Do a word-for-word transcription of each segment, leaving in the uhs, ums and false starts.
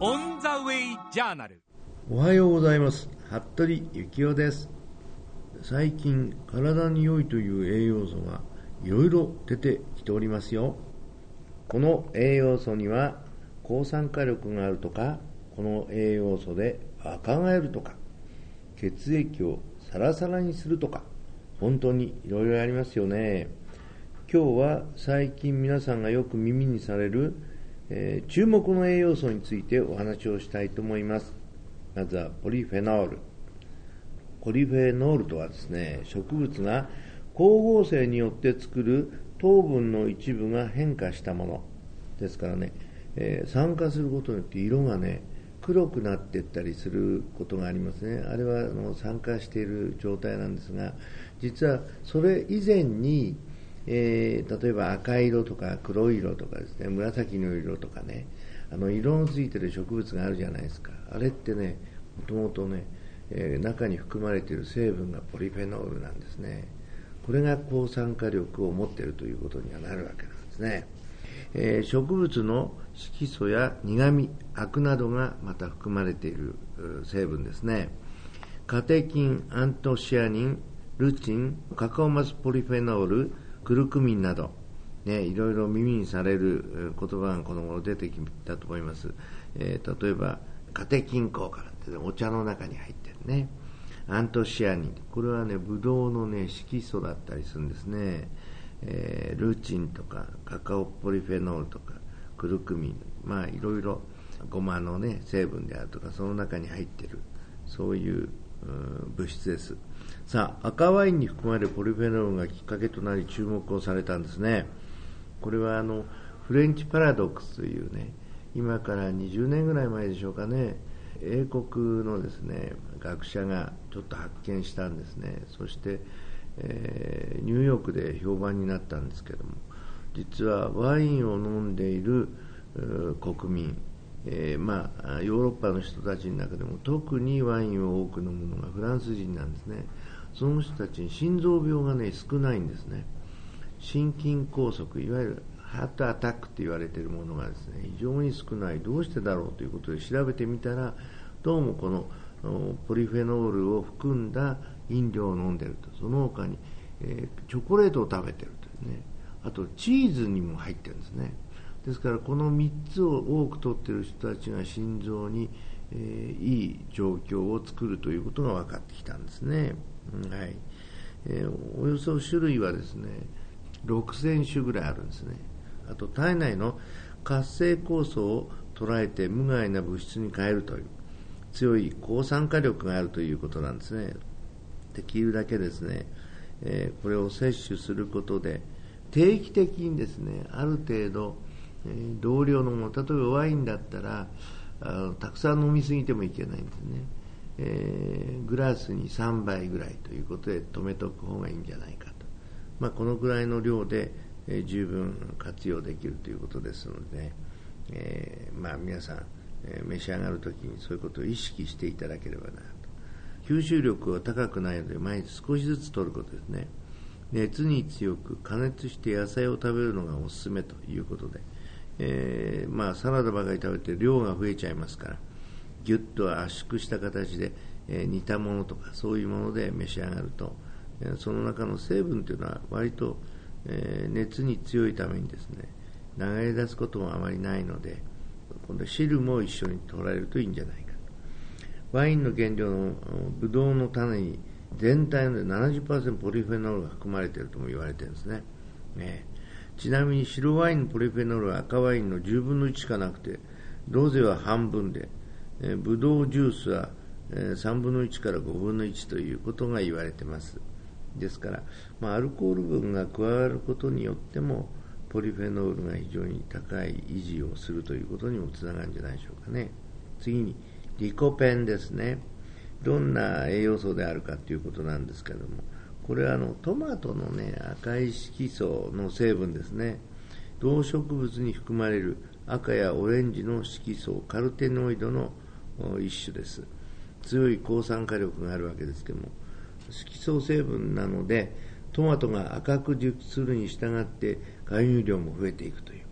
オンザウェイジャーナル。おはようございます。服部幸男です。最近体に良いという栄養素がいろいろ出てきておりますよ。この栄養素には抗酸化力があるとか、この栄養素で若返るとか、血液をサラサラにするとか、本当にいろいろありますよね。今日は最近皆さんがよく耳にされるえー、注目の栄養素についてお話をしたいと思います。まずはポリフェノール。ポリフェノールとはですね、植物が光合成によって作る糖分の一部が変化したものですからね、えー、酸化することによって色がね黒くなっていったりすることがありますね。あれはあの酸化している状態なんですが、実はそれ以前にえー、例えば赤色とか黒色とかですね、紫の色とかね、あの色のついてる植物があるじゃないですか。あれってね、もともとね、えー、中に含まれている成分がポリフェノールなんですね。これが抗酸化力を持っているということにはなるわけなんですね。えー、植物の色素や苦味、アクなどがまた含まれている成分ですね。カテキン、アントシアニン、ルチン、カカオマスポリフェノール、クルクミンなど、ね、いろいろ耳にされる言葉がこの頃出てきたと思います。えー、例えばカテキン効果なんて、ね、お茶の中に入ってるね。アントシアニン、これはねブドウの、ね、色素だったりするんですね。えー、ルチンとかカカオポリフェノールとかクルクミン、まあいろいろゴマの、ね、成分であるとか、その中に入ってるそういう物質です。さあ、赤ワインに含まれるポリフェノールがきっかけとなり注目をされたんですね。これはあのフレンチパラドックスというね、今からにじゅうねんぐらい前でしょうかね、英国のですね学者がちょっと発見したんですね。そして、えー、ニューヨークで評判になったんですけども、実はワインを飲んでいる国民、えーまあ、ヨーロッパの人たちの中でも特にワインを多く飲むのがフランス人なんですね。その人たちに心臓病が、ね、少ないんですね。心筋梗塞、いわゆるハートアタックと言われているものがですね、非常に少ない。どうしてだろうということで調べてみたら、どうもこのポリフェノールを含んだ飲料を飲んでいると、その他に、えー、チョコレートを食べているというね、あとチーズにも入っているんですね。ですからこのみっつを多く取っている人たちが心臓に、えー、いい状況を作るということが分かってきたんですね。はい。えー、およそ種類はですねろくせんしゅぐらいあるんですね。あと体内の活性酵素を捉えて無害な物質に変えるという強い抗酸化力があるということなんですね。できるだけですね、えー、これを摂取することで定期的にですね、ある程度同量のもの、例えばワインだったらあのたくさん飲みすぎてもいけないんですね。えー、グラスにさんばいぐらいということで止めておく方がいいんじゃないかと、まあ、このぐらいの量で、えー、十分活用できるということですので、ねえーまあ、皆さん、えー、召し上がるときにそういうことを意識していただければなと。吸収力は高くないので毎日少しずつ摂ることですね。熱に強く加熱して野菜を食べるのがおすすめということで、えーまあ、サラダばかり食べて量が増えちゃいますから、ぎゅっと圧縮した形で、えー、煮たものとかそういうもので召し上がると、えー、その中の成分というのは割と、えー、熱に強いためにですね流れ出すこともあまりないので、今度汁も一緒に取られるといいんじゃないかと。ワインの原料のブドウの種に全体の ななじゅっパーセント ポリフェノールが含まれているとも言われているんですね。ねちなみに白ワインのポリフェノールは赤ワインのじゅうぶんのいちしかなくて、ロゼは半分で、えブドウジュースは、えー、さんぶんのいちからごぶんのいちということが言われています。ですから、まあ、アルコール分が加わることによってもポリフェノールが非常に高い維持をするということにもつながるんじゃないでしょうかね。次にリコペンですね。どんな栄養素であるかということなんですけども、これはあのトマトの、ね、赤い色素の成分ですね。動植物に含まれる赤やオレンジの色素、カロテノイドの一種です。強い抗酸化力があるわけですけども、色素成分なのでトマトが赤く熟するに従って含有量も増えていくというこ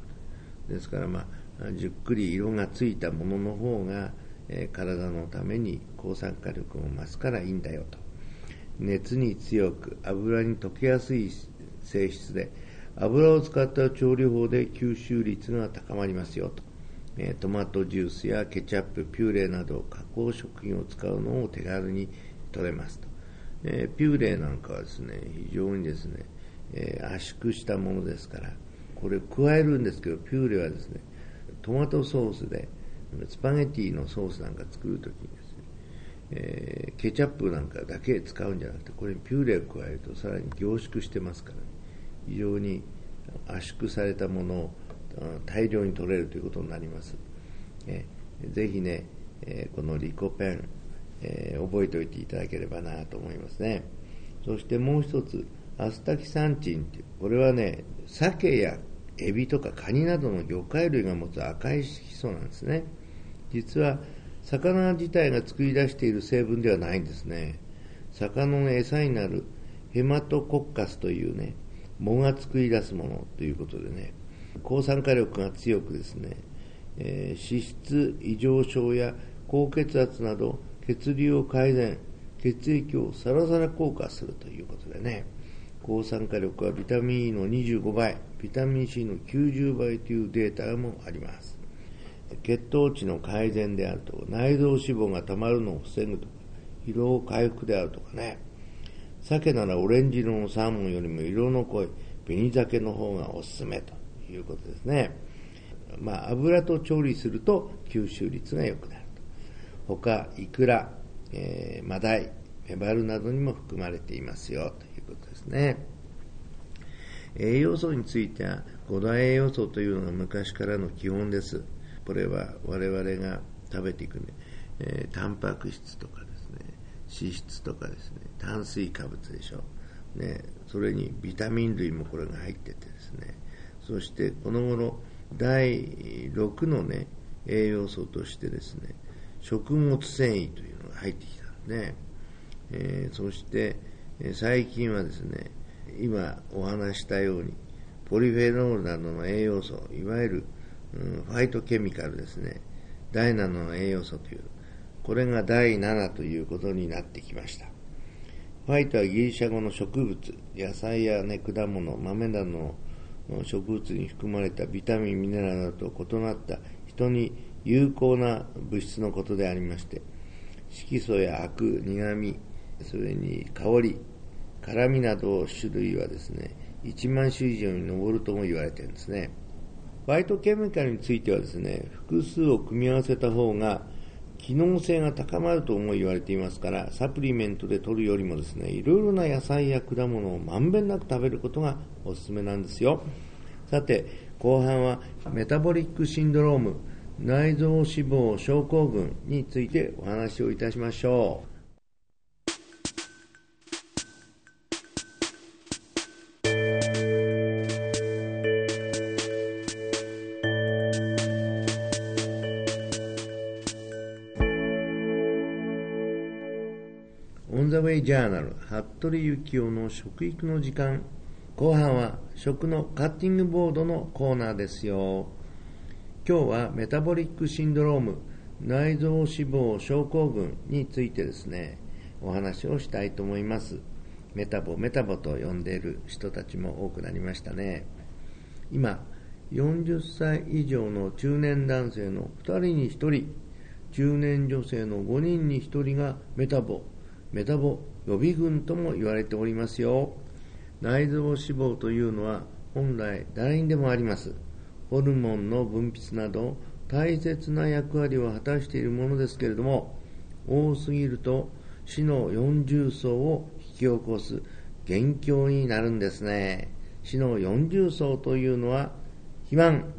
とですから、まあ、じっくり色がついたものの方が、えー、体のために抗酸化力も増すからいいんだよと。熱に強く油に溶けやすい性質で、油を使った調理法で吸収率が高まりますよと。えー、トマトジュースやケチャップ、ピューレなど加工食品を使うのを手軽に取れますと。えー、ピューレなんかはですね、非常にですね、えー、圧縮したものですから、これ加えるんですけど、ピューレはですね、トマトソースで、スパゲティのソースなんか作るときにですね、えー、ケチャップなんかだけ使うんじゃなくて、これにピューレを加えるとさらに凝縮してますから、ね、非常に圧縮されたものを大量に取れるということになります。えー、ぜひね、えー、このリコペン、えー、覚えておいていただければなと思いますね。そしてもう一つ、アスタキサンチンっていう、これはね、鮭やエビとかカニなどの魚介類が持つ赤い色素なんですね。実は魚自体が作り出している成分ではないんですね。魚の餌になるヘマトコッカスというね、藻が作り出すものということでね、抗酸化力が強くですね、えー、脂質異常症や高血圧など血流を改善、血液をサラサラ硬化するということでね、抗酸化力はビタミン イー のにじゅうごばい、ビタミン シー のきゅうじゅうばいというデータもあります。血糖値の改善であるとか、内臓脂肪がたまるのを防ぐとか、疲労回復であるとかね、鮭ならオレンジ色のサーモンよりも色の濃い紅鮭の方がおすすめということですね。まあ、油と調理すると吸収率が良くなると。他、イクラ、えー、マダイ、メバルなどにも含まれていますよということですね。栄養素については五大栄養素というのが昔からの基本です。これは我々が食べていくね、えー、タンパク質とかですね、脂質とかですね、炭水化物でしょう、ね、それにビタミン類もこれが入っててですね、そしてこの頃だいろくのね、栄養素としてですね、食物繊維というのが入ってきたんですね。えー、そして最近はですね、今お話したようにポリフェノールなどの栄養素、いわゆるファイトケミカルですね、だいななの栄養素という、これがだいななということになってきました。ファイトはギリシャ語の植物、野菜や、ね、果物、豆などの植物に含まれたビタミン、ミネラルなどと異なった人に有効な物質のことでありまして、色素やアク、苦味、それに香り、辛みなど種類はですね、いちまんしゅ以上に上るとも言われているんですね。ファイトケミカルについてはですね、複数を組み合わせた方が機能性が高まるとも言われていますから、サプリメントで摂るよりもですね、いろいろな野菜や果物をまんべんなく食べることがおすすめなんですよ。さて後半はメタボリックシンドローム、内臓脂肪症候群についてお話をいたしましょう。ジャーナル、服部幸男の食育の時間。後半は食のカッティングボードのコーナーですよ。今日はメタボリックシンドローム、内臓脂肪症候群についてですね、お話をしたいと思います。メタボメタボと呼んでいる人たちも多くなりましたね。今よんじゅっさい以上の中年男性のふたりにひとり、中年女性のごにんにひとりがメタボメタボ予備軍とも言われておりますよ。内臓脂肪というのは本来誰にでもあります。ホルモンの分泌など大切な役割を果たしているものですけれども、多すぎると死の四重奏を引き起こす元凶になるんですね。死の四重奏というのは肥満、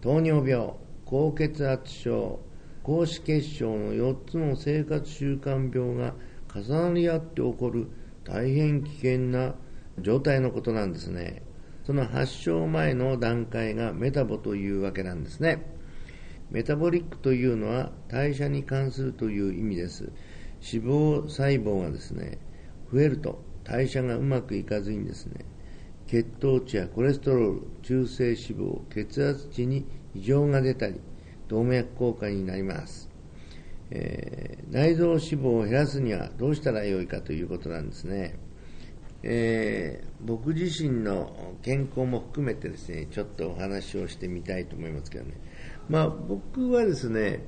糖尿病、高血圧症、高脂血症のよっつの生活習慣病が重なり合って起こる大変危険な状態のことなんですね。その発症前の段階がメタボというわけなんですね。メタボリックというのは代謝に関するという意味です。脂肪細胞がですね、増えると代謝がうまくいかずにですね、血糖値やコレステロール、中性脂肪、血圧値に異常が出たり、動脈硬化になります。えー、内臓脂肪を減らすにはどうしたらよいかということなんですね。えー、僕自身の健康も含めてですね、ちょっとお話をしてみたいと思いますけどね。まあ僕はですね、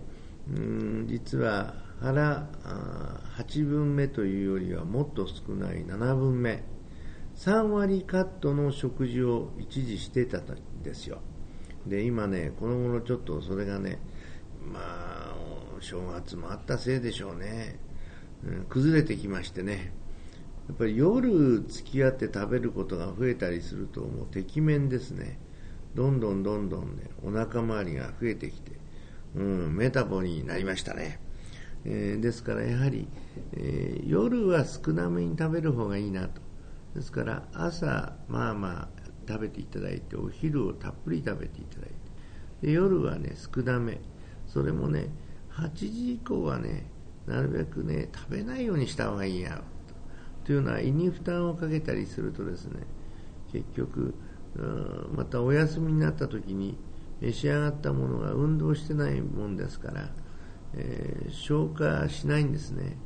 うーん実は腹はちぶんめというよりはもっと少ないななぶんめ、さんわりカットの食事を一時してたんですよ。で今ね、この頃ちょっとそれがね、まあ正月もあったせいでしょうね、うん、崩れてきましてね、やっぱり夜付き合って食べることが増えたりすると、もうてきめんですね。どんどんどんどんね、お腹周りが増えてきて、うん、メタボになりましたね。えー、ですからやはり、えー、夜は少なめに食べる方がいいなと。ですから朝まあまあ食べていただいて、お昼をたっぷり食べていただいて、で夜はね少なめ、それもねはちじ以降はねなるべくね食べないようにした方がいいやというのは、胃に負担をかけたりするとですね、結局うんまたお休みになった時に召し上がったものが運動してないもんですから、えー、消化しないんですね。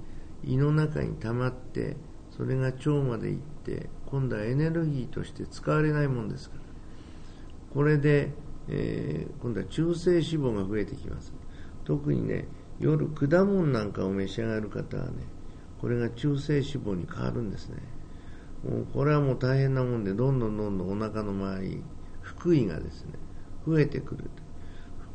胃の中に溜まって、それが腸まで行って、今度はエネルギーとして使われないもんですから、これで、えー、今度は中性脂肪が増えてきます。特にね、夜果物なんかを召し上がる方はね、これが中性脂肪に変わるんですね。もうこれはもう大変なもんで、どんどんどんどんお腹の周り、腹囲がですね増えてくる。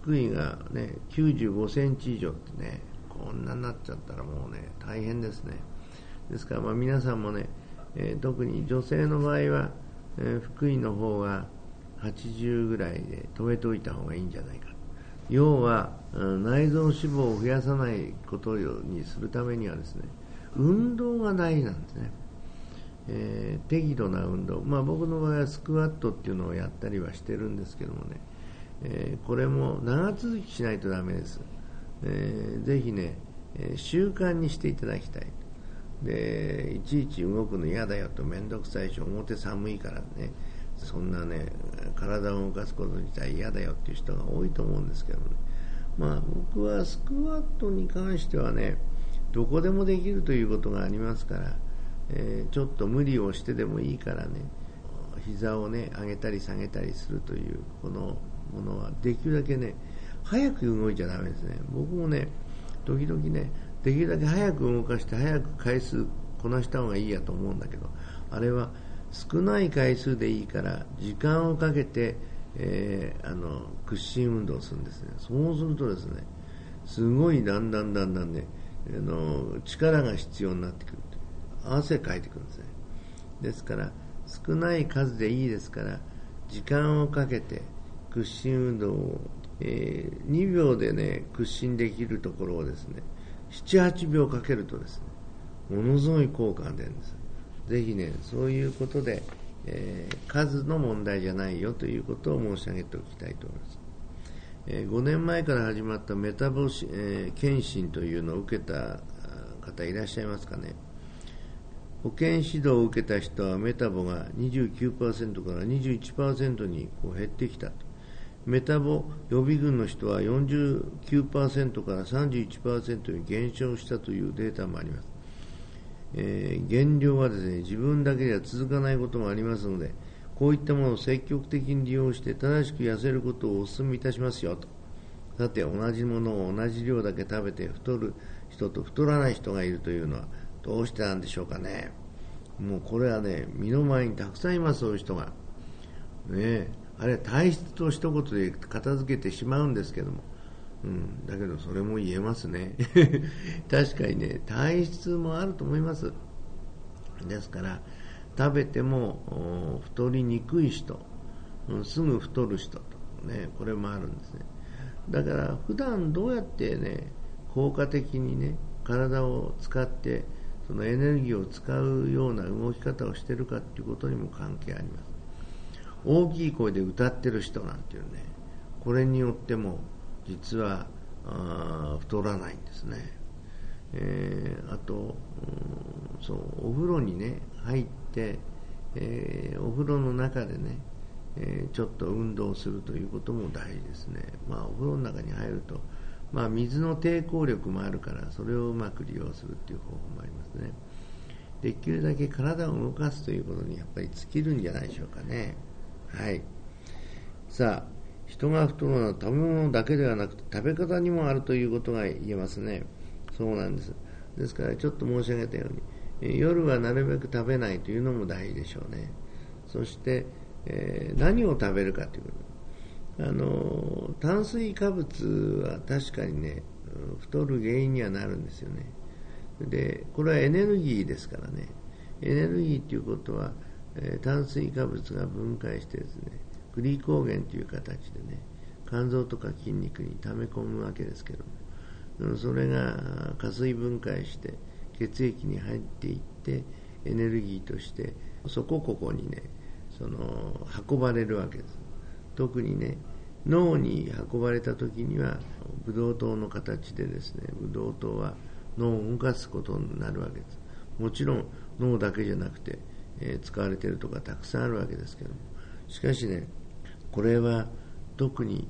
腹囲がねきゅうじゅうごセンチ以上ってね、こんなになっちゃったらもうね大変ですね。ですからまあ皆さんもね、えー、特に女性の場合は、えー、腹囲の方がはちじゅうぐらいで止めておいた方がいいんじゃないか。要は、うん、内臓脂肪を増やさないことにするためにはですね、運動が大事なんですね。えー、適度な運動、まあ、僕の場合はスクワットっていうのをやったりはしてるんですけどもね、えー、これも長続きしないとダメです。えー、ぜひね、えー、習慣にしていただきたい。でいちいち動くの嫌だよと、めんどくさいし表寒いからね、そんなね体を動かすこと自体嫌だよっていう人が多いと思うんですけどもね、まあ僕はスクワットに関してはね、どこでもできるということがありますから、えー、ちょっと無理をしてでもいいからね、膝をね上げたり下げたりするというこのものは、できるだけね早く動いちゃダメですね。僕もね時々ね、できるだけ早く動かして早く回数こなした方がいいやと思うんだけど、あれは少ない回数でいいから時間をかけて、えー、あの屈伸運動をするんですね。そうするとですね、すごいだんだんだんだんね、あの力が必要になってくる、汗かいてくるんですね。ですから少ない数でいいですから、時間をかけて屈伸運動を、えー、にびょうでね屈伸できるところをですねななはちびょうかけるとですね、ものすごい効果が出るんです。ぜひねそういうことで、えー、数の問題じゃないよということを申し上げておきたいと思います。えー、ごねんまえから始まったメタボ、えー、検診というのを受けた方いらっしゃいますかね。保健指導を受けた人はメタボが にじゅうきゅうパーセント から にじゅういちパーセント にこう減ってきたと。メタボ予備軍の人は よんじゅうきゅうパーセント から さんじゅういちパーセント に減少したというデータもあります。えー、減量はですね自分だけでは続かないこともありますので、こういったものを積極的に利用して正しく痩せることをお勧めいたしますよと。さて同じものを同じ量だけ食べて太る人と太らない人がいるというのはどうしてなんでしょうかね。もうこれはね身の回りにたくさんいます、そういう人がね。あれ体質と一言で片付けてしまうんですけども、うん、だけどそれも言えますね確かにね体質もあると思います。ですから食べても太りにくい人、うん、すぐ太る人と、ね、これもあるんですね。だから普段どうやってね効果的にね体を使ってそのエネルギーを使うような動き方をしているかということにも関係あります。大きい声で歌ってる人なんていうね、これによっても実は太らないんですね。えー、あと、うん、そうお風呂にね入って、えー、お風呂の中でね、えー、ちょっと運動するということも大事ですね。まあ、お風呂の中に入ると、まあ、水の抵抗力もあるからそれをうまく利用するという方法もありますね。できるだけ体を動かすということにやっぱり尽きるんじゃないでしょうかね。はい。さあ、人が太るのは食べ物だけではなくて食べ方にもあるということが言えますね。そうなんです。ですからちょっと申し上げたように夜はなるべく食べないというのも大事でしょうね。そして、えー、何を食べるかということ。あの炭水化物は確かにね太る原因にはなるんですよね。でこれはエネルギーですからね。エネルギーということは、えー、炭水化物が分解してですねグリコーゲンという形でね肝臓とか筋肉に溜め込むわけですけども、それが加水分解して血液に入っていってエネルギーとしてそこここにねその運ばれるわけです。特にね脳に運ばれた時にはブドウ糖の形でですねブドウ糖は脳を動かすことになるわけです。もちろん脳だけじゃなくて、えー、使われているとかたくさんあるわけですけども、しかしねこれは特に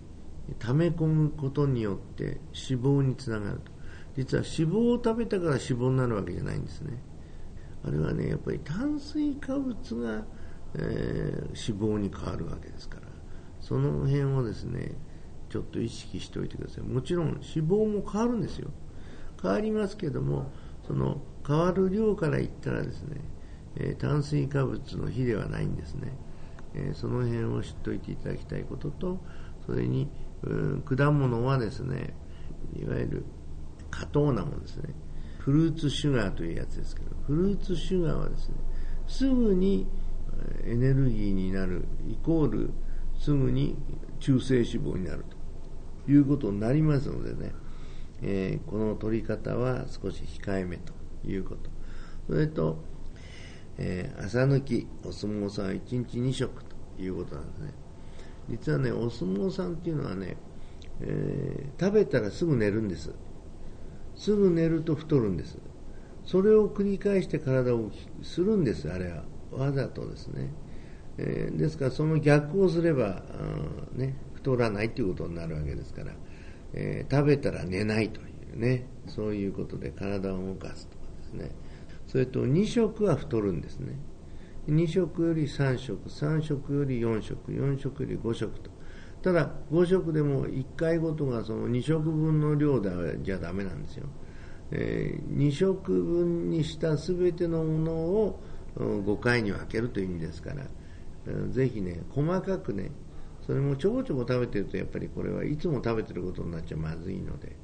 溜め込むことによって脂肪につながると。実は脂肪を食べたから脂肪になるわけじゃないんですね。あれはねやっぱり炭水化物が、えー、脂肪に変わるわけですから、その辺をですねちょっと意識しておいてください。もちろん脂肪も変わるんですよ。変わりますけども、その変わる量から言ったらですね、えー、炭水化物の比ではないんですね。えー、その辺を知っておいていただきたいことと、それに、うん、果物はですねいわゆる果糖なものですね。フルーツシュガーというやつですけど、フルーツシュガーはですねすぐにエネルギーになるイコールすぐに中性脂肪になるということになりますのでね、えー、この取り方は少し控えめということ、それと、えー、朝抜きお相撲さんはいちにちにしょくということなんですね。実はねお相撲さんっていうのはね、えー、食べたらすぐ寝るんです。すぐ寝ると太るんです。それを繰り返して体を大きくするんです。あれはわざとですね、えー、ですからその逆をすれば、うんね、太らないということになるわけですから、えー、食べたら寝ないというね、そういうことで体を動かすとかですね。それとにしょくは太るんですね。にしょくよりさんしょく、さんしょくよりよんしょく、よんしょくよりごしょくと。ただごしょくでもいっかいごとがそのにしょくぶんの量じゃダメなんですよ。えー、にしょくぶんにした全てのものをごかいに分けるという意味ですから、えー、ぜひね細かくね、それもちょこちょこ食べてるとやっぱりこれはいつも食べてることになっちゃまずいので、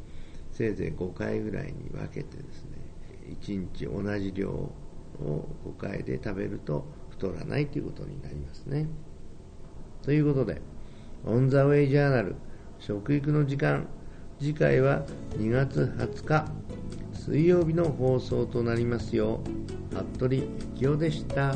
せいぜいごかいぐらいに分けてですねいちにち同じ量をごかいで食べると太らないということになりますね。ということでオン・ザ・ウェイ・ジャーナル食育の時間、次回はにがつはつか水曜日の放送となりますよう服部幸男でした。